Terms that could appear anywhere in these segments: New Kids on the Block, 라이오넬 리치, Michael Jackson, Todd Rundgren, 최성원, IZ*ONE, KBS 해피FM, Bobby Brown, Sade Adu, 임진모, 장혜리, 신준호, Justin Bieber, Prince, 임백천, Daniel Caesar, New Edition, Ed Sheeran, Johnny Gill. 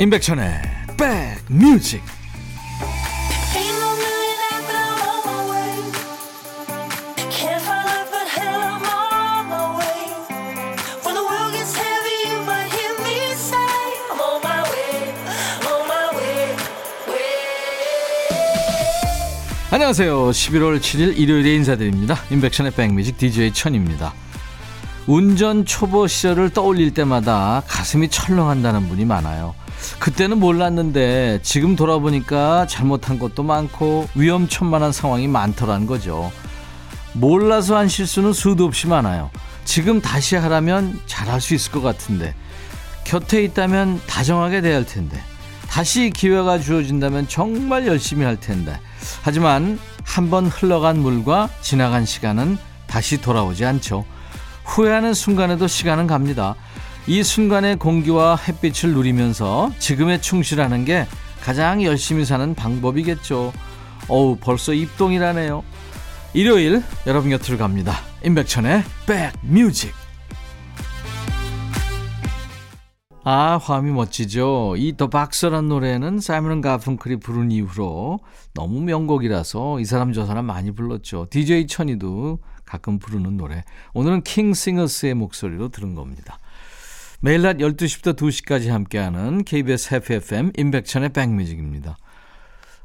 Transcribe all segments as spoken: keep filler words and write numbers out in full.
임백천의 백뮤직. 안녕하세요. 십일월 칠일 일요일에 인사드립니다. 인벡션의 백뮤직 디제이 천입니다. 운전 초보 시절을 떠올릴 때마다 가슴이 철렁한다는 분이 많아요. 그때는 몰랐는데 지금 돌아보니까 잘못한 것도 많고 위험천만한 상황이 많더라는 거죠. 몰라서 한 실수는 수도 없이 많아요. 지금 다시 하라면 잘할 수 있을 것 같은데, 곁에 있다면 다정하게 대할 텐데, 다시 기회가 주어진다면 정말 열심히 할 텐데. 하지만 한번 흘러간 물과 지나간 시간은 다시 돌아오지 않죠. 후회하는 순간에도 시간은 갑니다. 이 순간의 공기와 햇빛을 누리면서 지금에 충실하는 게 가장 열심히 사는 방법이겠죠. 어우, 벌써 입동이라네요. 일요일 여러분 곁으로 갑니다. 임백천의 백뮤직. 아, 화음이 멋지죠. 이 더 박서란 노래는 사이먼 가펑클이 부른 이후로 너무 명곡이라서 이 사람 저 사람 많이 불렀죠. 디제이 천이도 가끔 부르는 노래. 오늘은 킹싱어스의 목소리로 들은 겁니다. 매일 낮 열두 시부터 두 시까지 함께하는 케이비에스 해피에프엠 임백천의 백뮤직입니다.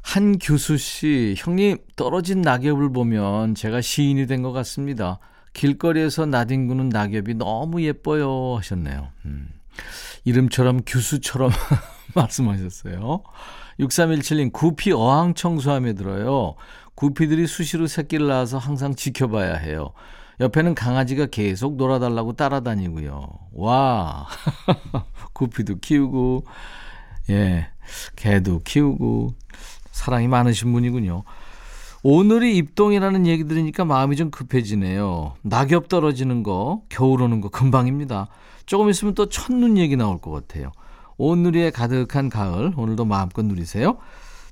한규수 씨, 형님 떨어진 낙엽을 보면 제가 시인이 된 것 같습니다. 길거리에서 나뒹구는 낙엽이 너무 예뻐요 하셨네요. 음. 이름처럼 규수처럼 말씀하셨어요. 육삼일칠님, 구피 어항청소함에 들어요. 구피들이 수시로 새끼를 낳아서 항상 지켜봐야 해요. 옆에는 강아지가 계속 놀아달라고 따라다니고요. 와, 구피도 키우고, 예, 개도 키우고, 사랑이 많으신 분이군요. 오늘이 입동이라는 얘기 들으니까 마음이 좀 급해지네요. 낙엽 떨어지는 거, 겨울 오는 거 금방입니다. 조금 있으면 또 첫눈 얘기 나올 것 같아요. 온누리에 가득한 가을, 오늘도 마음껏 누리세요.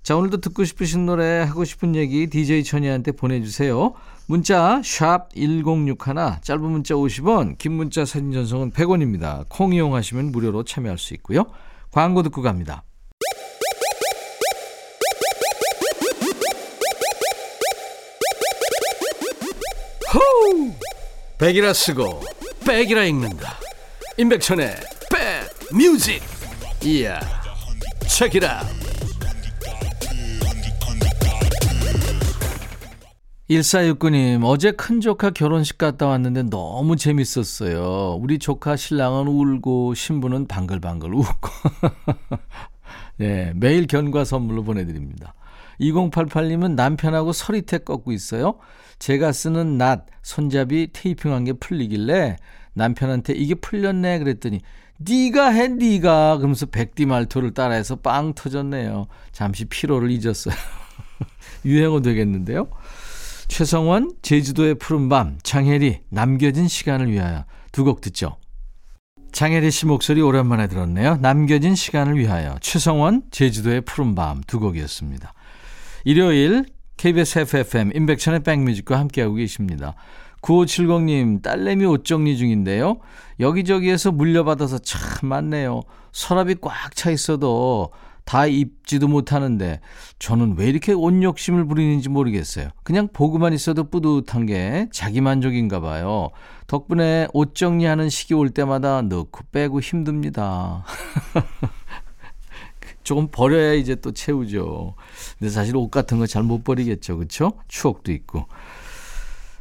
자, 오늘도 듣고 싶으신 노래, 하고 싶은 얘기 디제이 천이한테 보내주세요. 문자 샵 일공육일, 짧은 문자 오십 원, 긴 문자 사진 전송은 백 원입니다. 콩 이용하시면 무료로 참여할 수 있고요. 광고 듣고 갑니다. 호우! 백이라 쓰고 백이라 읽는다. 임백천의 백뮤직. 이야, 체키라. 일사육구님, 어제 큰 조카 결혼식 갔다 왔는데 너무 재밌었어요. 우리 조카 신랑은 울고 신부는 방글방글 웃고. 네, 매일 견과 선물로 보내드립니다. 이공팔팔님은 남편하고 서리태 꺾고 있어요. 제가 쓰는 낫 손잡이 테이핑한 게 풀리길래 남편한테 이게 풀렸네 그랬더니 네가 해 네가 그러면서 백디 말투를 따라해서 빵 터졌네요. 잠시 피로를 잊었어요. 유행어 되겠는데요. 최성원, 제주도의 푸른밤, 장혜리, 남겨진 시간을 위하여. 두 곡 듣죠. 장혜리 씨 목소리 오랜만에 들었네요. 남겨진 시간을 위하여, 최성원, 제주도의 푸른밤 두 곡이었습니다. 일요일 케이비에스 에프에프엠 임백천의 백뮤직과 함께하고 계십니다. 구오칠공님, 딸내미 옷 정리 중인데요. 여기저기에서 물려받아서 참 많네요. 서랍이 꽉 차 있어도 다 입지도 못하는데 저는 왜 이렇게 옷 욕심을 부리는지 모르겠어요. 그냥 보고만 있어도 뿌듯한 게 자기 만족인가 봐요. 덕분에 옷 정리하는 시기 올 때마다 넣고 빼고 힘듭니다. 조금 버려야 이제 또 채우죠. 근데 사실 옷 같은 거 잘 못 버리겠죠. 그렇죠? 추억도 있고.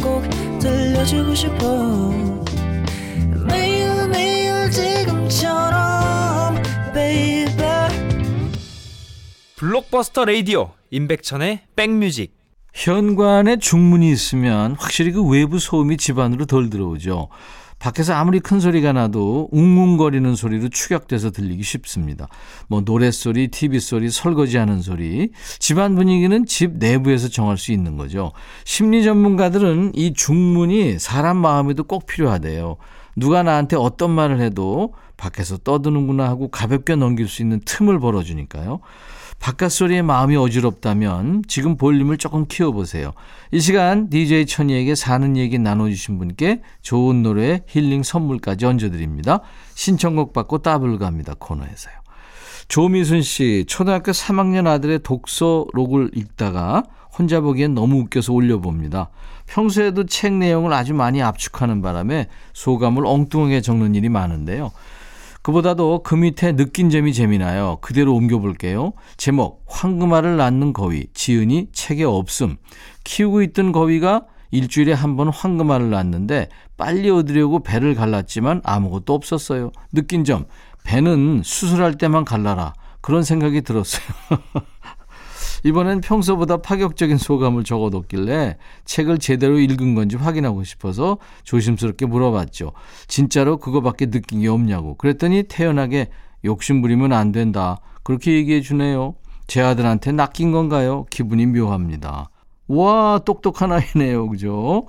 꼭 들려주고 싶어. 매일 매일 지금처럼 baby. 블록버스터 라디오 임백천의 백뮤직. 현관에 중문이 있으면 확실히 그 외부 소음이 집 안으로 덜 들어오죠. 밖에서 아무리 큰 소리가 나도 웅웅거리는 소리로 축약돼서 들리기 쉽습니다. 뭐 노랫소리, 티비소리, 설거지하는 소리, 집안 분위기는 집 내부에서 정할 수 있는 거죠. 심리 전문가들은 이 중문이 사람 마음에도 꼭 필요하대요. 누가 나한테 어떤 말을 해도 밖에서 떠드는구나 하고 가볍게 넘길 수 있는 틈을 벌어주니까요. 바깥 소리에 마음이 어지럽다면 지금 볼륨을 조금 키워보세요. 이 시간 디제이 천이에게 사는 얘기 나눠주신 분께 좋은 노래 힐링 선물까지 얹어드립니다. 신청곡 받고 따블 갑니다 코너에서요. 조미순 씨, 초등학교 삼 학년 아들의 독서록을 읽다가 혼자 보기엔 너무 웃겨서 올려봅니다. 평소에도 책 내용을 아주 많이 압축하는 바람에 소감을 엉뚱하게 적는 일이 많은데요. 그보다도 그 밑에 느낀 점이 재미나요. 그대로 옮겨볼게요. 제목, 황금알을 낳는 거위, 지은이 책에 없음. 키우고 있던 거위가 일주일에 한 번 황금알을 낳는데 빨리 얻으려고 배를 갈랐지만 아무것도 없었어요. 느낀 점, 배는 수술할 때만 갈라라. 그런 생각이 들었어요. 이번엔 평소보다 파격적인 소감을 적어뒀길래 책을 제대로 읽은 건지 확인하고 싶어서 조심스럽게 물어봤죠. 진짜로 그거밖에 느낀 게 없냐고. 그랬더니 태연하게 욕심부리면 안 된다. 그렇게 얘기해 주네요. 제 아들한테 낚인 건가요? 기분이 묘합니다. 와, 똑똑한 아이네요. 그죠?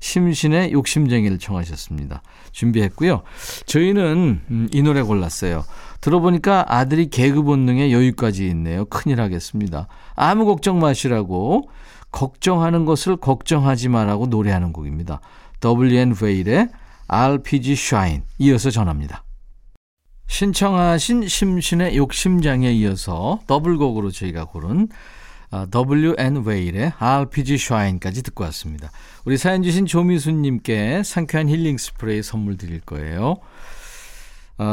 심신의 욕심쟁이를 청하셨습니다. 준비했고요. 저희는 이 노래 골랐어요. 들어보니까 아들이 개그 본능에 여유까지 있네요. 큰일 하겠습니다. 아무 걱정 마시라고, 걱정하는 것을 걱정하지 마라고 노래하는 곡입니다. 더블유엔 웨일의 알피지 샤인 이어서 전합니다. 신청하신 심신의 욕심장에 이어서 더블곡으로 저희가 고른 더블유엔 웨일의 알피지 샤인까지 듣고 왔습니다. 우리 사연 주신 조미순님께 상쾌한 힐링 스프레이 선물 드릴 거예요.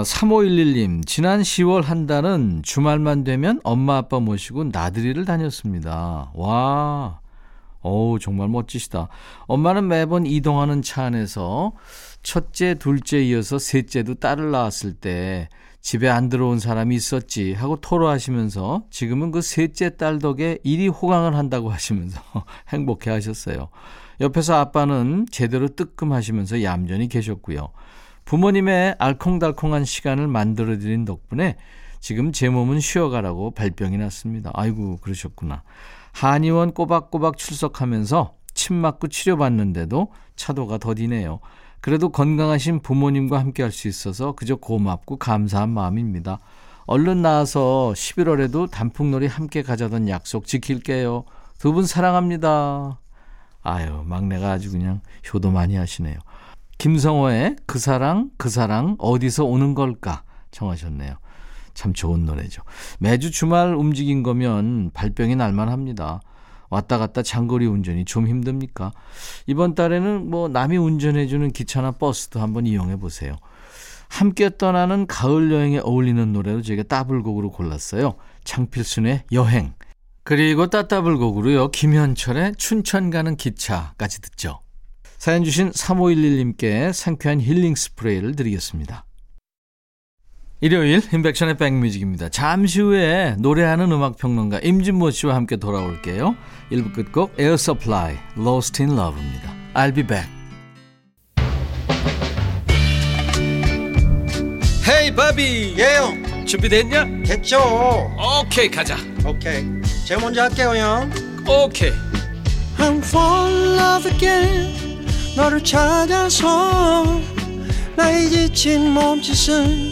삼오일일 님, 지난 시월 한 달은 주말만 되면 엄마 아빠 모시고 나들이를 다녔습니다. 와, 어우, 정말 멋지시다. 엄마는 매번 이동하는 차 안에서 첫째, 둘째 이어서 셋째도 딸을 낳았을 때 집에 안 들어온 사람이 있었지 하고 토로하시면서 지금은 그 셋째 딸 덕에 일이 호강을 한다고 하시면서 행복해 하셨어요. 옆에서 아빠는 제대로 뜨끔하시면서 얌전히 계셨고요. 부모님의 알콩달콩한 시간을 만들어드린 덕분에 지금 제 몸은 쉬어가라고 발병이 났습니다. 아이고, 그러셨구나. 한의원 꼬박꼬박 출석하면서 침 맞고 치료받는데도 차도가 더디네요. 그래도 건강하신 부모님과 함께할 수 있어서 그저 고맙고 감사한 마음입니다. 얼른 나와서 십일월에도 단풍놀이 함께 가자던 약속 지킬게요. 두 분 사랑합니다. 아유, 막내가 아주 그냥 효도 많이 하시네요. 김성호의 그 사랑 그 사랑 어디서 오는 걸까 청하셨네요. 참 좋은 노래죠. 매주 주말 움직인 거면 발병이 날만 합니다. 왔다 갔다 장거리 운전이 좀 힘듭니까? 이번 달에는 뭐 남이 운전해주는 기차나 버스도 한번 이용해 보세요. 함께 떠나는 가을 여행에 어울리는 노래로 저희가 따블곡으로 골랐어요. 장필순의 여행, 그리고 따따블곡으로요 김현철의 춘천 가는 기차까지 듣죠. 사연 주신 삼오일일 님께 상쾌한 힐링 스프레이를 드리겠습니다. 일요일 인벡션의 백뮤직입니다. 잠시 후에 노래하는 음악평론가 임진모 씨와 함께 돌아올게요. 일 부 끝곡 에어 서플라이 Lost in Love입니다. I'll be back. Hey, 바비. 예영. Yeah. 준비됐냐? 됐죠. 오케이, okay, 가자. 오케이. Okay. 제가 먼저 할게요, 형. 오케이. Okay. I'm falling in love again. 너를 찾아서 나의 지친 몸짓은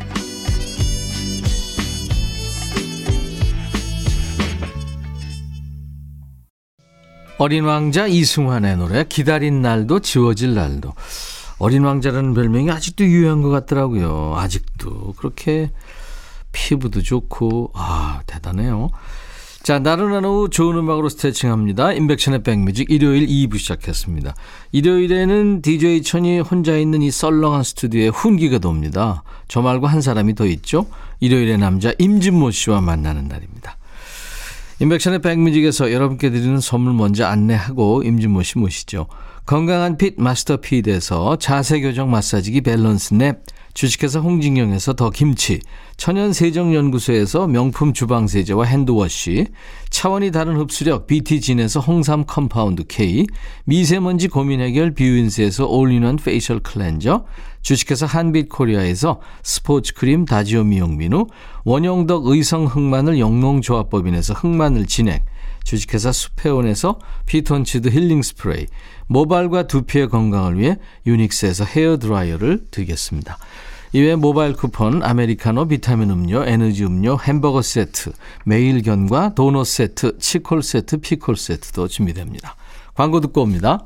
어린 왕자 이승환의 노래 기다린 날도 지워질 날도. 어린 왕자라는 별명이 아직도 유효한 것 같더라고요. 아직도 그렇게 피부도 좋고, 아, 대단해요. 자, 나른한 오후 좋은 음악으로 스트레칭합니다. 임백천의 백뮤직 일요일 이 부 시작했습니다. 일요일에는 디제이 천이 혼자 있는 이 썰렁한 스튜디오에 훈기가 돕니다. 저 말고 한 사람이 더 있죠. 일요일의 남자 임진모 씨와 만나는 날입니다. 임백천의 백뮤직에서 여러분께 드리는 선물 먼저 안내하고 임진모 씨 모시죠. 건강한 핏 마스터 핏에서 자세교정 마사지기 밸런스 냅, 주식회사 홍진경에서 더 김치, 천연세정연구소에서 명품 주방세제와 핸드워시, 차원이 다른 흡수력 비티진에서 홍삼 컴파운드 K, 미세먼지 고민해결 뷰인스에서 올인원 페이셜 클렌저, 주식회사 한빛코리아에서 스포츠크림 다지오 미용민우, 원영덕 의성 흑마늘 영농조합법인에서 흑마늘 진액, 주식회사 수페온에서 피톤치드 힐링 스프레이, 모발과 두피의 건강을 위해 유닉스에서 헤어드라이어를 드리겠습니다. 이외에 모바일 쿠폰, 아메리카노, 비타민 음료, 에너지 음료, 햄버거 세트, 매일견과 도넛 세트, 치콜 세트, 피콜 세트도 준비됩니다. 광고 듣고 옵니다.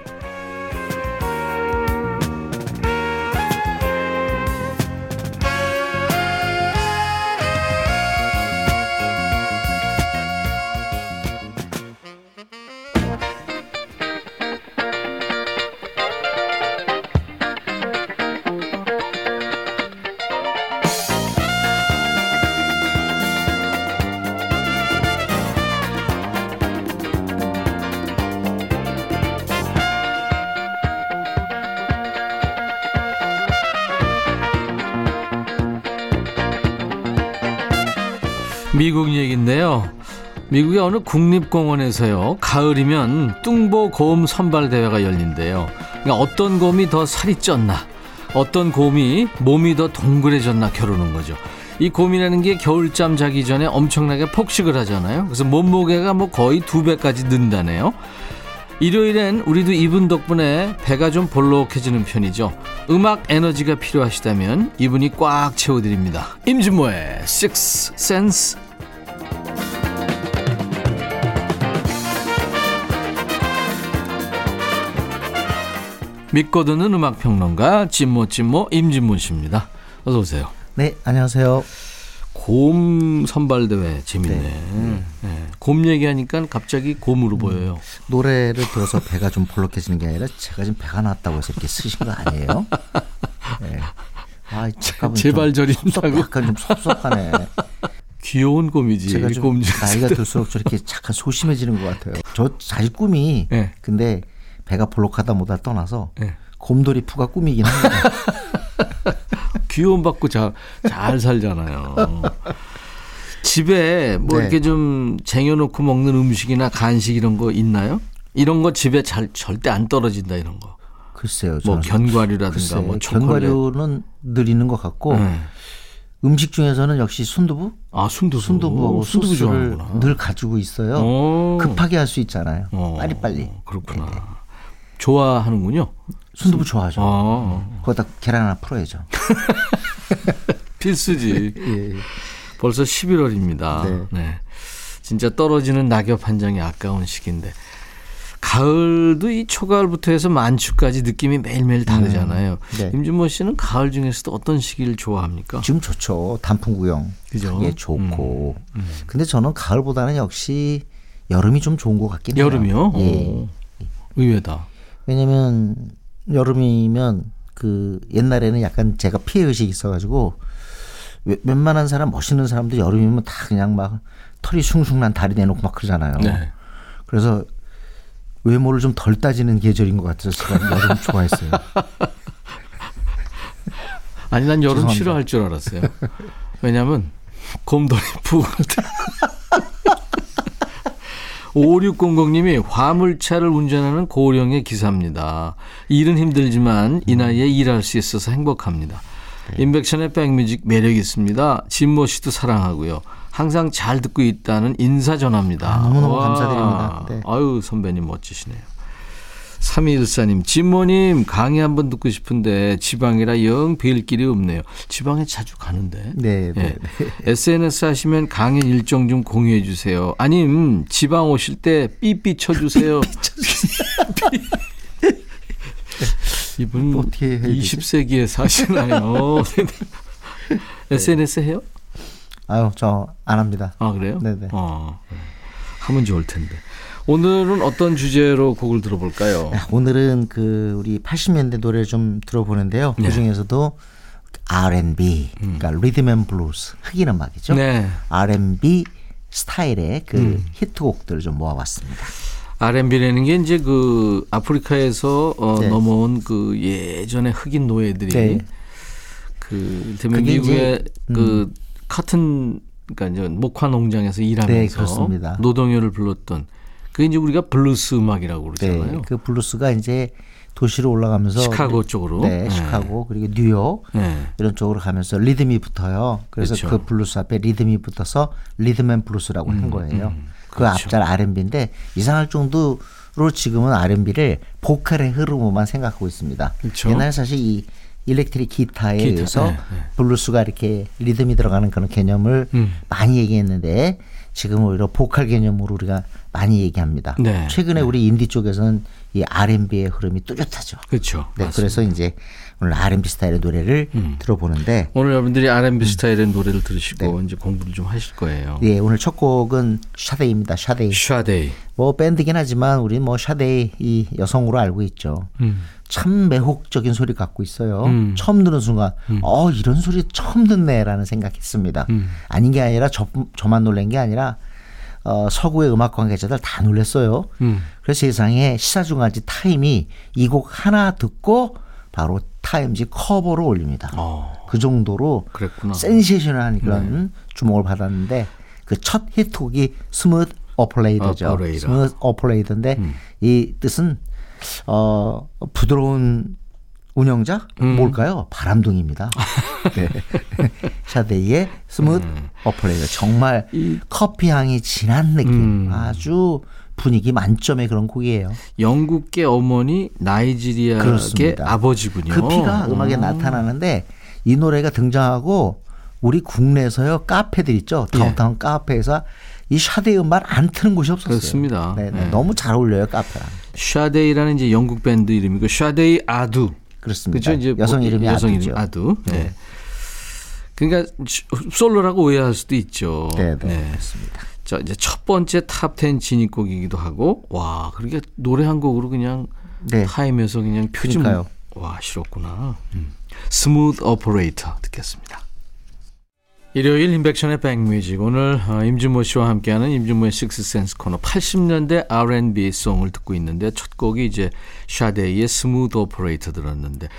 미국 얘기인데요. 미국의 어느 국립공원에서요, 가을이면 뚱보 곰 선발 대회가 열린대요. 그러니까 어떤 곰이 더 살이 쪘나, 어떤 곰이 몸이 더 동그래졌나 겨루는 거죠. 이 곰이라는 게 겨울잠 자기 전에 엄청나게 폭식을 하잖아요. 그래서 몸무게가 뭐 거의 두 배까지 는다네요. 일요일엔 우리도 이분 덕분에 배가 좀 볼록해지는 편이죠. 음악 에너지가 필요하시다면 이분이 꽉 채워드립니다. 임진모의 Sixth Sense. 믿고 듣는 음악평론가 진모진모 임진모 씨입니다. 어서 오세요. 네, 안녕하세요. 곰 선발대회 재밌네. 네. 네. 곰 얘기하니까 갑자기 곰으로 음, 보여요. 노래를 들어서 배가 좀 볼록해지는 게 아니라 제가 지금 배가 났다고 해서 이렇게 쓰신 거 아니에요? 네. 아, 제발 저린다고. 약간 좀 섭섭하네. 귀여운 곰이지. 제가 좀 나이가 들수록 저렇게 약간 소심해지는 것 같아요. 저 사실 꿈이 네. 근데 배가 볼록하다 뭐다 떠나서 네. 곰돌이 푸가 꿈이긴 합니다. 귀여움 받고 잘, 잘 살잖아요. 집에 뭐 네. 이렇게 좀 쟁여놓고 먹는 음식이나 간식 이런 거 있나요? 이런 거 집에 잘, 절대 안 떨어진다 이런 거. 글쎄요. 뭐 견과류라든가 글쎄, 뭐 초콜릿. 견과류는 늘 있는 것 같고 네. 음식 중에서는 역시 순두부. 아, 순두부. 순두부하고 순두부 소스를 늘 가지고 있어요. 오. 급하게 할 수 있잖아요. 오. 빨리빨리. 그렇구나. 네네. 좋아하는군요. 순두부 좋아하죠. 아. 거기다 계란 하나 풀어야죠. 필수지. 예. 벌써 십일월입니다. 네. 네. 진짜 떨어지는 낙엽 한 장이 아까운 시기인데 가을도 이 초가을부터 해서 만추까지 느낌이 매일매일 다르잖아요. 음. 네. 임준모 씨는 가을 중에서도 어떤 시기를 좋아합니까? 지금 좋죠. 단풍 구경. 그죠. 그게 좋고. 음. 음. 근데 저는 가을보다는 역시 여름이 좀 좋은 것 같긴 해요. 여름이요? 예. 의외다. 왜냐면 여름이면 그 옛날에는 약간 제가 피해 의식이 있어가지고 웬만한 사람 멋있는 사람들 여름이면 다 그냥 막 털이 숭숭 난 다리 내놓고 막 그러잖아요. 네. 그래서 외모를 좀 덜 따지는 계절인 것 같아서 제가 여름 좋아했어요. 아니 난 여름 죄송합니다. 싫어할 줄 알았어요. 왜냐하면 곰돌이 푸고 오육공공님이 화물차를 운전하는 고령의 기사입니다. 일은 힘들지만 이 나이에 일할 수 있어서 행복합니다. 네. 인벡션의 백뮤직 매력이 있습니다. 진모 씨도 사랑하고요. 항상 잘 듣고 있다는 인사 전합니다. 아, 너무너무 와. 감사드립니다. 네. 아유 선배님 멋지시네요. 삼이일사님 진모님 강의 한번 듣고 싶은데 지방이라 영 뵐 길이 없네요. 지방에 자주 가는데. 네, 네, 네. 에스엔에스 하시면 강의 일정 좀 공유해 주세요. 아님 지방 오실 때 삐삐 쳐주세요. 삐삐 쳐주세요. 이분 어떻게 이십 세기에 사시나요? 에스엔에스 해요? 아유, 저 안 합니다. 아, 그래요? 네네. 어, 하면 좋을 텐데. 오늘은 어떤 주제로 곡을 들어볼까요? 오늘은 그 우리 팔십 년대 노래를 좀 들어보는데요. 네. 그중에서도 알앤비, 음. 그러니까 리듬 앤 블루스, 흑인 음악이죠. 네. 알앤비 스타일의 그 음. 히트곡들을 좀 모아봤습니다. 알앤비라는 게 이제 그 아프리카에서 어 네. 넘어온 그 예전에 흑인 노예들이 네. 그 미국의 음. 그 커튼 그러니까 이제 목화 농장에서 일하면서 네, 노동요를 불렀던 그게 이제 우리가 블루스 음악이라고 그러잖아요. 네, 그 블루스가 이제 도시로 올라가면서 시카고 쪽으로, 네, 네. 시카고 그리고 뉴욕 네. 이런 쪽으로 가면서 리듬이 붙어요. 그래서 그렇죠. 그 블루스 앞에 리듬이 붙어서 리듬앤 블루스라고 음, 한 거예요. 음. 그 그렇죠. 앞자리 알앤비인데 이상할 정도로 지금은 알앤비를 보컬의 흐름으로만 생각하고 있습니다. 그렇죠. 옛날에 사실 이 일렉트릭 기타에 기타, 의해서 네, 네. 블루스가 이렇게 리듬이 들어가는 그런 개념을 음. 많이 얘기했는데 지금 오히려 보컬 개념으로 우리가 많이 얘기합니다. 네, 최근에 네. 우리 인디 쪽에서는 이 알앤비의 흐름이 뚜렷하죠. 그렇죠. 네, 그래서 이제 오늘 알앤비 스타일의 노래를 음. 들어보는데 오늘 여러분들이 알앤비 스타일의 음. 노래를 들으시고 네. 이제 공부를 좀 하실 거예요. 네, 오늘 첫 곡은 샤데이입니다. 샤데이. 샤데이. 뭐 밴드긴 하지만 우리는 뭐 샤데이 이 여성으로 알고 있죠. 음. 참 매혹적인 소리 갖고 있어요. 음. 처음 들은 순간 음. 어 이런 소리 처음 듣네라는 생각했습니다. 음. 아닌 게 아니라 저, 저만 놀란 게 아니라 어, 서구의 음악 관계자들 다 놀랐어요. 음. 그래서 세상에 시사중간지 타임이 이 곡 하나 듣고 바로 타임지 커버로 올립니다. 어. 그 정도로 그랬구나. 센세이션한 그런 네. 주목을 받았는데 그 첫 히트곡이 스무드 오퍼레이더죠. 오퍼레이더. 스무드 오퍼레이더인데 음. 이 뜻은 어, 부드러운 운영자? 음. 뭘까요? 바람둥이입니다. 네. 샤데이의 스무드 음. 어플레이저. 정말 이, 커피 향이 진한 느낌. 음. 아주 분위기 만점의 그런 곡이에요. 영국계 어머니, 나이지리아계 그렇습니다. 아버지군요. 그 피가 음. 음악에 나타나는데 이 노래가 등장하고 우리 국내에서요 카페들 있죠. 다운타운 예. 카페에서 이 샤데이 음악 안 트는 곳이 없었어요. 그렇습니다. 네. 너무 잘 어울려요 카페랑. 샤데이라는 이제 영국 밴드 이름이고 샤데이 아두. 그렇습니다. 그렇죠? 이제 여성 이름이 여성 아두죠. 이름 아두. 네. 네. 그러니까 솔로라고 오해할 수도 있죠. 네, 네. 네. 맞습니다. 자, 이제 첫 번째 탑텐 진입곡이기도 하고 와, 그러니까 노래 한 곡으로 그냥 네. 타임에서 그냥 표준. 그러니까요. 와, 싫었구나. 음. 스무드 오퍼레이터 듣겠습니다. 일요일 인벡션의 백뮤직 오늘 임진모 씨와 함께하는 임진모의 식스센스 코너 팔십 년대 알앤비 송을 듣고 있는데 첫 곡이 이제 샤데이의 스무드 오퍼레이터 들었는데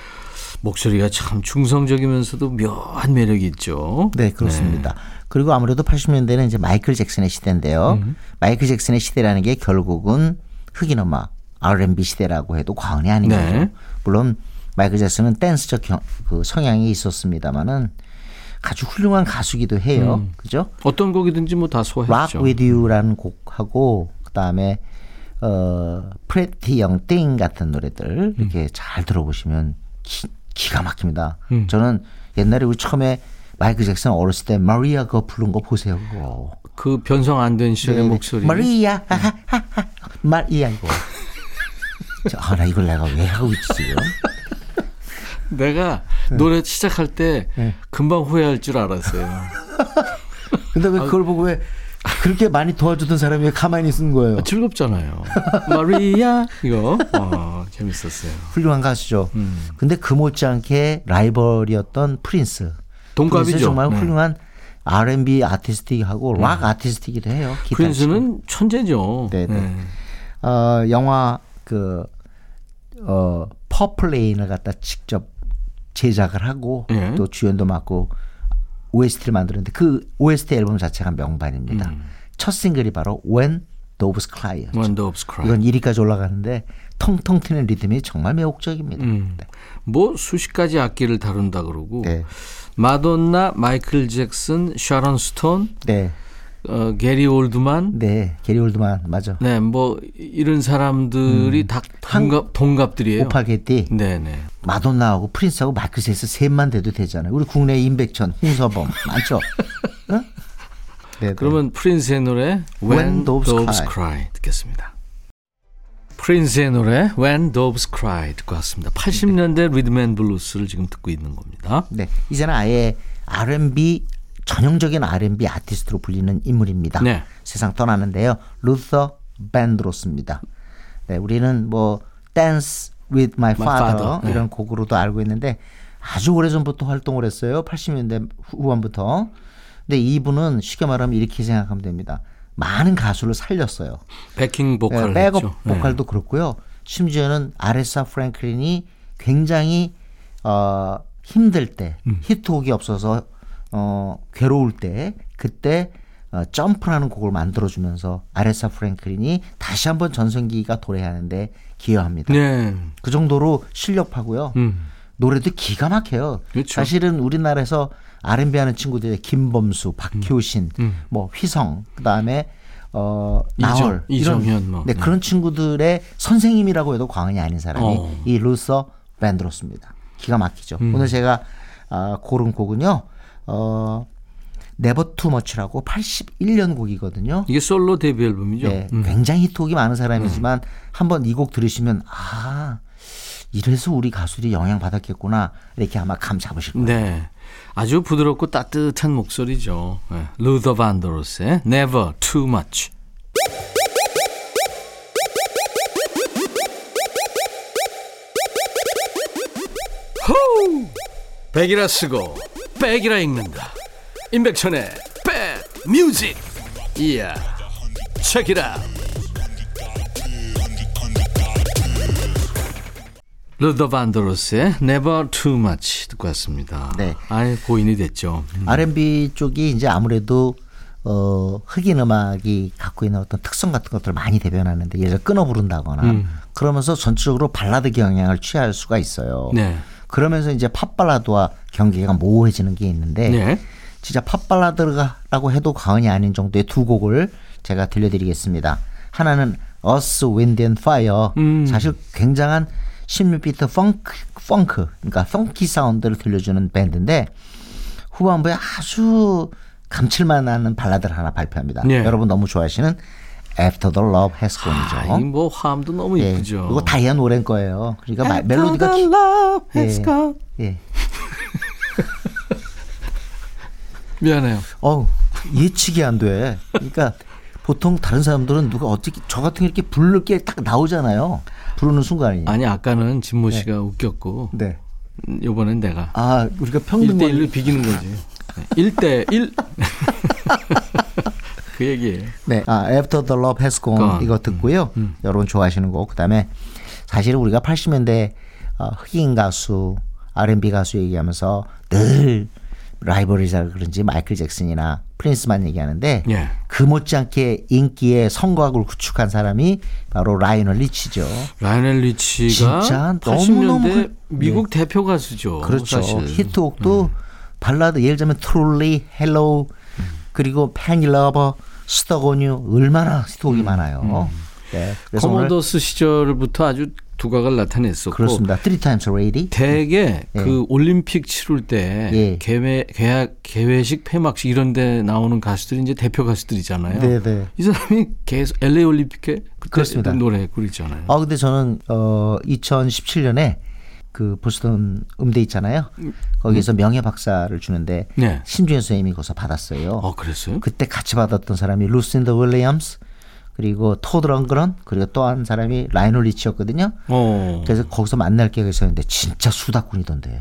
목소리가 참 중성적이면서도 묘한 매력이 있죠. 네, 그렇습니다. 네. 그리고 아무래도 팔십 년대는 이제 마이클 잭슨의 시대인데요. 음. 마이클 잭슨의 시대라는 게 결국은 흑인 음악 알앤비 시대라고 해도 과언이 아닌 거죠. 네. 물론 마이클 잭슨은 댄스적 경, 그 성향이 있었습니다만은 아주 훌륭한 가수기도 해요. 음. 그죠? 어떤 곡이든지 뭐 다 소화했죠. Rock With You라는 곡하고 그다음에 어, Pretty Young Thing 같은 노래들 이렇게 음. 잘 들어보시면 기, 기가 막힙니다. 음. 저는 옛날에 우리 처음에 마이클 잭슨 어렸을 때 마리아 그거 부른 거 보세요. 그거. 그 변성 안 된 시절의 목소리. 마리아 하하하 하하. 마리아 이거. 아, 나 이걸 내가 왜 하고 있지 지금? 내가 네. 노래 시작할 때 네. 금방 후회할 줄 알았어요. 근데 왜 그걸 아, 보고 왜 그렇게 많이 도와주던 사람이 왜 가만히 있는 거예요? 아, 즐겁잖아요. 마리아 이거 어, 재밌었어요. 훌륭한 가수죠. 음. 근데 그 못지않게 라이벌이었던 프린스. 동갑이죠. 프린스 정말 훌륭한 네. 알앤비 아티스트하고 락 음. 아티스트이기도 해요. 프린스는 천재죠. 네네. 음. 어, 영화 그 어, 퍼플레인을 갖다 직접 제작을 하고 예. 또 주연도 맡고 오에스티를 만들었는데 그 오에스티 앨범 자체가 명반입니다. 음. 첫 싱글이 바로 When Doves Cry. When Doves Cry. 이건 일 위까지 올라가는데 통통 튀는 리듬이 정말 매혹적입니다. 음. 네. 뭐 수십 가지 악기를 다룬다 그러고 네. 마돈나, 마이클 잭슨, 샤론 스톤. 네. 어, 게리 올드만. 네, 게리 올드만 맞아. 네, 뭐 이런 사람들이 음, 다 동갑 동갑들이에요. 오파게티. 네, 네. 마돈나하고 프린스하고 마이클 잭슨 셋만 돼도 되잖아요. 우리 국내 임백천, 홍서범 많죠. 응? 네. 그러면 프린스의 노래 When Doves Cry 듣겠습니다. 프린스의 노래 When Doves Cry 듣고 왔습니다. 팔십 년대 리듬앤블루스를 지금 듣고 있는 겁니다. 네, 이제는 아예 알앤비 전형적인 알앤비 아티스트로 불리는 인물입니다. 네. 세상 떠나는데요. 루터 밴드로스입니다. 네, 우리는 뭐 Dance with My Father 네. 이런 곡으로도 알고 있는데 아주 오래전부터 활동을 했어요. 팔십 년대 후반부터. 근데 이분은 쉽게 말하면 이렇게 생각하면 됩니다. 많은 가수를 살렸어요. 백킹 보컬, 네, 백업 했죠. 보컬도 네. 그렇고요. 심지어는 아레사 프랭클린이 굉장히 어, 힘들 때 음. 히트곡이 없어서 어, 괴로울 때 그때 어, 점프라는 곡을 만들어주면서 아레사 프랭클린이 다시 한번 전성기가 도래하는데 기여합니다. 네. 그 정도로 실력파고요. 음. 노래도 기가 막혀요. 그렇죠. 사실은 우리나라에서 알앤비 하는 친구들 김범수, 박효신, 음. 음. 뭐 휘성, 그다음에 어, 나얼 이정, 이런 뭐. 네, 네. 그런 친구들의 선생님이라고 해도 과언이 아닌 사람이 어. 이 루서 밴드로스입니다. 기가 막히죠. 음. 오늘 제가 어, 고른 곡은요. 어, Never Too Much라고 팔십일 년 곡이거든요. 이게 솔로 데뷔 앨범이죠. 네, 음. 굉장히 히트곡이 많은 사람이지만 음. 한번 이 곡 들으시면 아 이래서 우리 가수들이 영향받았겠구나 이렇게 아마 감 잡으실 거예요. 네, 아주 부드럽고 따뜻한 목소리죠. 네. 루더 반드로스의 Never Too Much. 호우! 백이라 쓰고 백이라 읽는다. 임백천의 백 뮤직. 이야, check it out. 루더 반드로스의 Never Too Much 듣고 왔습니다. 네, 아예 고인이 됐죠. 음. 알앤비 쪽이 이제 아무래도 어, 흑인 음악이 갖고 있는 어떤 특성 같은 것들을 많이 대변하는데 예를 들어 끊어 부른다거나 음. 그러면서 전체적으로 발라드 경향을 취할 수가 있어요. 네. 그러면서 이제 팝 발라드와 경계가 모호해지는 게 있는데 네. 진짜 팝 발라드라고 해도 과언이 아닌 정도의 두 곡을 제가 들려드리겠습니다. 하나는 Earth, Wind and Fire. 음. 사실 굉장한 십육 비트 펑크, 펑크, 그러니까 펑키 사운드를 들려주는 밴드인데 후반부에 아주 감칠맛 나는 발라드를 하나 발표합니다. 네. 여러분 너무 좋아하시는 After the Love Has Gone이죠. 아, 이 뭐 화음도 너무 예쁘죠. 이거 다 이한 노래인 거예요. 그러니까 마, 멜로디가 After the Love Has Gone. 예. 예. 미안해요. 어우, 예측이 안 돼. 그러니까 보통 다른 사람들은 누가 어떻게 저 같은 게 이렇게 부를 게 딱 나오잖아요. 부르는 순간이. 아니 아까는 진모 씨가 네. 웃겼고. 네. 이번엔 내가. 아 우리가 평균 일 대 일로 비기는 거지. 일 대 일. 그 얘기예요. 네. 아 After the Love Has Gone 건. 이거 듣고요. 음, 음. 여러분 좋아하시는 거. 그다음에 사실 우리가 팔십 년대 흑인 가수, 알앤비 가수 얘기하면서 늘 라이벌이자 그런지 마이클 잭슨이나 프린스만 얘기하는데 예. 그 못지않게 인기의 성곽을 구축한 사람이 바로 라이오넬 리치죠. 라이오넬 리치가 진짜 팔십 년대 그, 미국 네. 대표 가수죠. 그렇죠. 사실. 히트곡도 음. 발라드 예를 들면 Truly, Hello 음. 그리고 Penny Lover, Stuck on You 얼마나 히트곡이 음. 많아요. 음. 네. 커머더스 시절부터 아주 두각을 나타냈었고 그렇습니다. Three times already. 대개 네. 그 올림픽 치룰 때 네. 개회, 개학, 개회식 폐막식 이런 데 나오는 가수들이 이제 대표 가수들이잖아요. 네, 네. 이 사람이 계속 엘에이 올림픽에 그때 노래했고 그랬잖아요. 아, 근데 저는 어, 이천십칠 년에 그 보스턴 음대 있잖아요. 거기에서 음. 명예박사를 주는데 네. 신준호 선생님이 거기서 받았어요. 아, 그랬어요? 그때 같이 받았던 사람이 루신다 윌리엄스 그리고 토드 런그런 그리고 또 한 사람이 라이오넬 리치였거든요. 오. 그래서 거기서 만날 기회가 있었는데 진짜 수다꾼이던데요.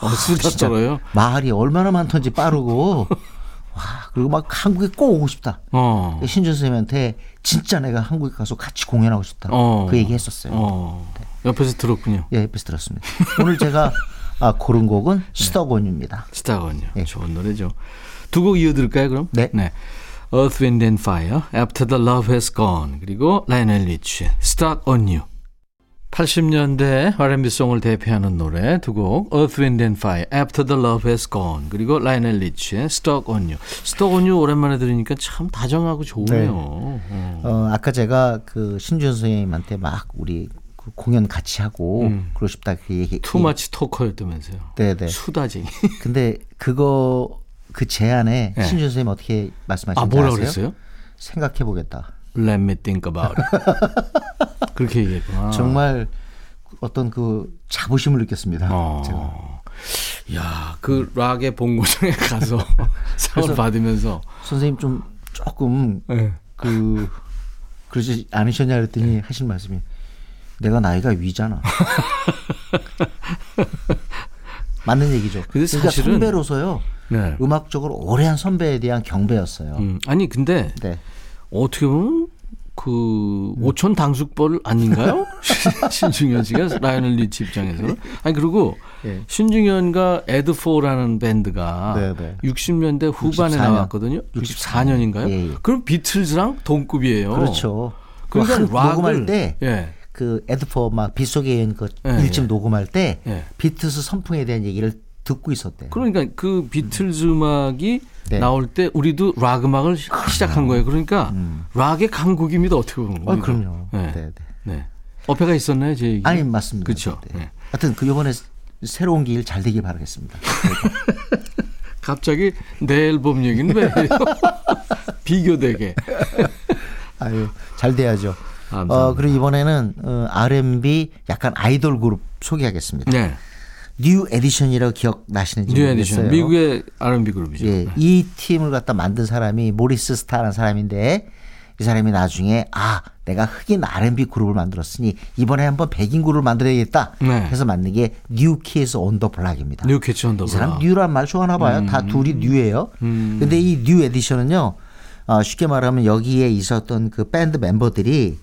어, 수다 떨어요? 말이 얼마나 많던지 빠르고 와 그리고 막 한국에 꼭 오고 싶다. 어. 신준 선생님한테 진짜 내가 한국에 가서 같이 공연하고 싶다. 어. 그 얘기했었어요. 어. 네. 옆에서 들었군요. 예, 옆에서 들었습니다. 오늘 제가 아, 고른 곡은 네. 스타건유입니다. 스타건유. 네. 좋은 노래죠. 두 곡 이어드릴까요 그럼? 네. 네. Earth, Wind and Fire, After the Love Has Gone 그리고 라이오넬 리치, Stuck on You. 팔십 년대 알앤비송을 대표하는 노래 두 곡 Earth, Wind and Fire, After the Love Has Gone, 그리고 라이넬 리치의 Stuck on You. Stuck on You 오랜만에 들으니까 참 다정하고 좋네요. 네. 어. 어, 아까 제가 그 신준 선생님한테 막 우리 그 공연 같이 하고 음. 그러고 싶다 그 얘기. 투마치 토커였다면서요. 네네. 수다쟁이. 근데 그거 그 제안에 네. 신준 선생님 어떻게 말씀하셨어요? 아 뭐라고 그랬어요? 생각해보겠다. Let me think about it. 그렇게 얘기했구나. 정말 어떤 그 자부심을 느꼈습니다. 어. 제가. 야, 그 락의 본고장에 가서 상을 받으면서 선생님 좀 조금 네. 그 그러지 않으셨냐 그랬더니 네. 하신 말씀이 내가 나이가 위잖아. 맞는 얘기죠. 근데 그러니까 사실은 선배로서요. 네. 음악적으로 오래한 선배에 대한 경배였어요. 음. 아니 근데 네. 어떻게 보면 그 오촌 당숙벌 아닌가요? 신중현 씨가 라이언 리치 입장에서. 아니 그리고 네. 신중현과 에드포라는 밴드가 네, 네. 육십 년대 후반에 육십사 년. 나왔거든요. 육십사 년인가요? 예, 예. 그럼 비틀즈랑 동급이에요. 그렇죠. 그러니까 락 녹음할 때 그 예. 에드포 막 빗속에 있는 그 예, 일집 예. 녹음할 때 예. 비틀즈 선풍에 대한 얘기를 듣고 있었대요. 그러니까 그 비틀즈 음악이 네. 나올 때 우리도 락 음악을 그럼요. 시작한 거예요. 그러니까 음. 락의 강국입니다. 어떻게 보면. 아, 그럼요. 네. 네. 네. 어폐가 있었나요? 제 얘기? 아니 맞습니다. 그렇죠. 네. 네. 하여튼 그 이번에 새로운 길 잘 되길 바라겠습니다. 갑자기 내 앨범 얘기는 왜 비교되게. 아유 잘 돼야죠. 어, 그리고 이번에는 어, 알앤비 약간 아이돌 그룹 소개하겠습니다. 네. 뉴 에디션이라고 기억나시는지 뉴 모르겠어요. 에디션. 미국의 알앤비 그룹이죠. 예, 이 팀을 갖다 만든 사람이 모리스 스타라는 사람인데 이 사람이 나중에 아 내가 흑인 알앤비 그룹을 만들었으니 이번에 한번 백인 그룹을 만들어야겠다 네. 해서 만든 게 뉴 키즈 온 더 블락입니다. 뉴 키즈 온 더 블락. 이 사람 뉴란 말 좋아하나 봐요. 음. 다 둘이 뉴예요. 그런데 음. 이 뉴 에디션은요 어, 쉽게 말하면 여기에 있었던 그 밴드 멤버들이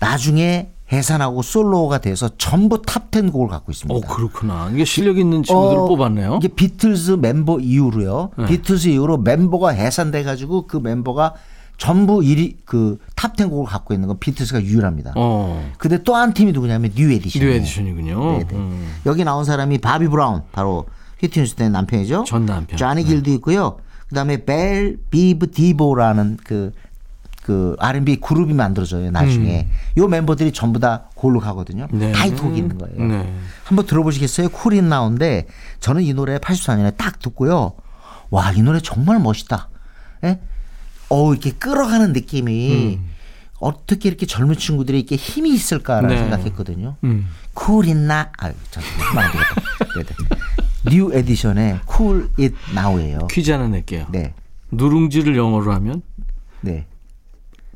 나중에 해산하고 솔로가 돼서 전부 탑텐 곡을 갖고 있습니다. 어, 그렇구나. 이게 실력 있는 친구들을 어, 뽑았네요. 이게 비틀즈 멤버 이후로요. 네. 비틀즈 이후로 멤버가 해산돼 가지고 그 멤버가 전부 일 위 그 탑텐 곡을 갖고 있는 건 비틀즈가 유일합니다. 어. 근데 또 한 팀이 누구냐면 뉴 에디션. 뉴 에디션이군요. 네, 네. 음. 여기 나온 사람이 바비 브라운, 바로 휘트니 휴스턴의 남편이죠. 전 남편. 쟈니 길도 네. 있고요. 그다음에 벨 비브 디보라는 그 그 알앤비 그룹이 만들어져요. 나중에 음. 요 멤버들이 전부 다 골로 가거든요. 네. 다 이 곡이 있는 거예요. 네. 한번 들어보시겠어요? 쿨인 나운데 저는 이 노래 팔십사 년에 딱 듣고요. 와, 이 노래 정말 멋있다. 예? 어 이렇게 끌어가는 느낌이 음. 어떻게 이렇게 젊은 친구들이 이렇게 힘이 있을까라는 네. 생각했거든요. 음. 쿨인 나 아유 참 안 되겠다. 뉴 에디션의 쿨 잇 나우예요. 퀴즈 하나 낼게요. 네. 누룽지를 영어로 하면 네.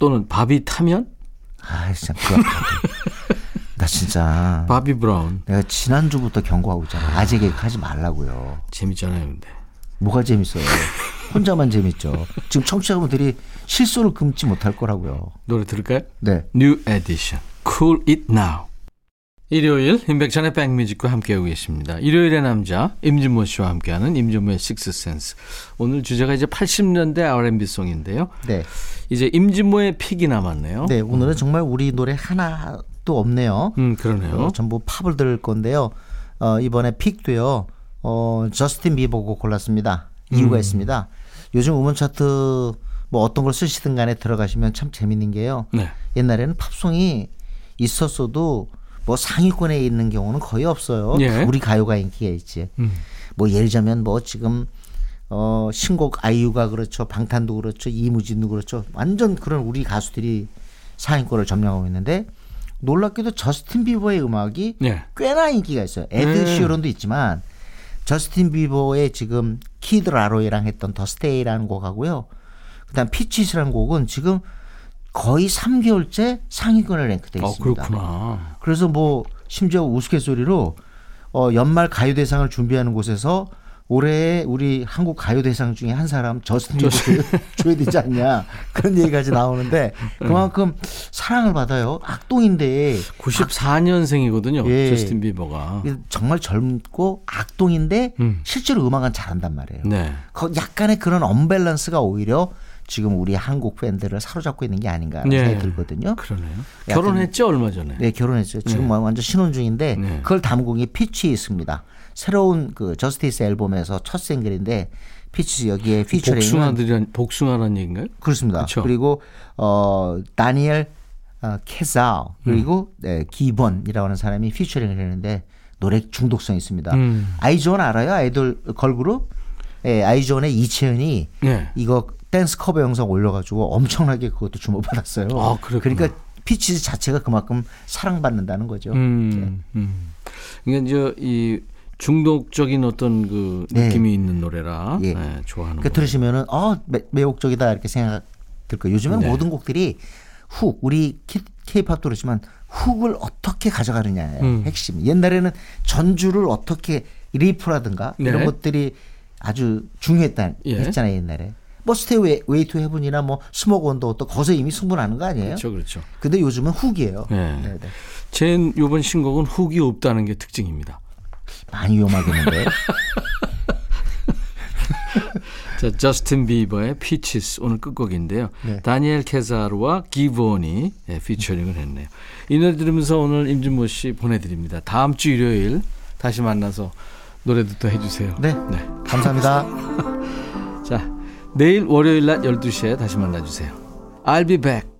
또는 바비 타면? 아, 진짜 나 진짜 바비 브라운. 내가 지난주부터 경고하고 있잖아. 아재 개그 하지 말라고요. 재밌잖아요, 근데. 뭐가 재밌어요? 혼자만 재밌죠. 지금 청취자분들이 실수를 금치 못할 거라고요. 노래 들을까요? 네. New Edition. Cool It Now. 일요일 임백천의 백뮤직과 함께하고 계십니다. 일요일의 남자 임진모 씨와 함께하는 임진모의 식스센스. 오늘 주제가 이제 팔십 년대 알앤비송인데요. 네. 이제 임진모의 픽이 남았네요. 네. 오늘은 음. 정말 우리 노래 하나도 없네요. 음, 그러네요. 어, 전부 팝을 들을 건데요. 어, 이번에 픽도요. 어, 저스틴 비버 곡 골랐습니다. 이유가 음. 있습니다. 요즘 음원 차트 뭐 어떤 걸 쓰시든 간에 들어가시면 참 재밌는 게요. 네. 옛날에는 팝송이 있었어도 뭐 상위권에 있는 경우는 거의 없어요. 예. 우리 가요가 인기가 있지. 음. 뭐 예를 들자면 뭐 지금 어 신곡 아이유가 그렇죠. 방탄도 그렇죠. 이무진도 그렇죠. 완전 그런 우리 가수들이 상위권을 점령하고 있는데 놀랍게도 저스틴 비버의 음악이 예. 꽤나 인기가 있어요. 에드 시어런도 음. 있지만 저스틴 비버의 지금 키드 라로이랑 했던 더 스테이라는 곡하고요. 그다음 피치스라는 곡은 지금 거의 삼 개월째 상위권에 랭크되어 있습니다. 아, 그렇구나. 그래서 뭐 심지어 우스갯소리로 어, 연말 가요대상을 준비하는 곳에서 올해 우리 한국 가요대상 중에 한 사람 저스틴 비버 줘야 되지 않냐 그런 얘기까지 나오는데 그만큼 음. 사랑을 받아요. 악동인데. 구십사 년생이거든요. 예. 저스틴 비버가. 정말 젊고 악동인데 음. 실제로 음악은 잘한단 말이에요. 네. 약간의 그런 언밸런스가 오히려 지금 우리 한국 밴드를 사로잡고 있는 게 아닌가 하는 생각이 네. 들거든요. 그러네요. 결혼했죠 얼마 전에. 네, 결혼했죠. 지금 네. 완전 신혼 중인데 네. 그걸 담공이 피치 있습니다. 새로운 그 저스티스 앨범에서 첫 싱글인데 피치 여기에 피처링은 복숭아들이란 복숭아라는 얘기인가요? 그렇습니다. 그쵸? 그리고 어 다니엘 어, 캐사 그리고 음. 네, 기번이라고 하는 사람이 피처링을 했는데 노래 중독성이 있습니다. 음. 아이즈원 알아요? 아이돌 걸그룹? 네, 아이즈원의 이채은이 네. 이거 댄스 커버 영상 올려가지고 엄청나게 그것도 주목받았어요. 아, 그러니까 피치즈 자체가 그만큼 사랑받는다는 거죠. 음, 네. 음. 그러니까 이제 이 중독적인 어떤 그 느낌이 네. 있는 노래라 예. 네, 좋아하는. 그 들으시면은 어 매, 매혹적이다 이렇게 생각 들 거예요. 요즘은 네. 모든 곡들이 훅 우리 케이팝 들으시면 훅을 어떻게 가져가느냐의 음. 핵심. 옛날에는 전주를 어떻게 리프라든가 네. 이런 것들이 아주 중요했다 예. 했잖아요 옛날에. 뭐 스테이 웨이 투 헤븐이나 뭐 스모그 온 더 워터 거기서 이미 승부나는 거 아니에요? 그렇죠, 그렇죠. 근데 요즘은 훅이에요. 네. 네, 네. 제 이번 신곡은 훅이 없다는 게 특징입니다. 많이 위험하겠는데. 자, 저스틴 비버의 피치스 오늘 끝곡인데요. 네. 다니엘 케사르와 기브온이 네, 피처링을 했네요. 이 노래 들으면서 오늘 임진모 씨 보내드립니다. 다음 주 일요일 다시 만나서 노래도 또 해주세요. 네, 네. 감사합니다. 자, 내일 월요일 낮 열두 시에 다시 만나주세요. I'll be back.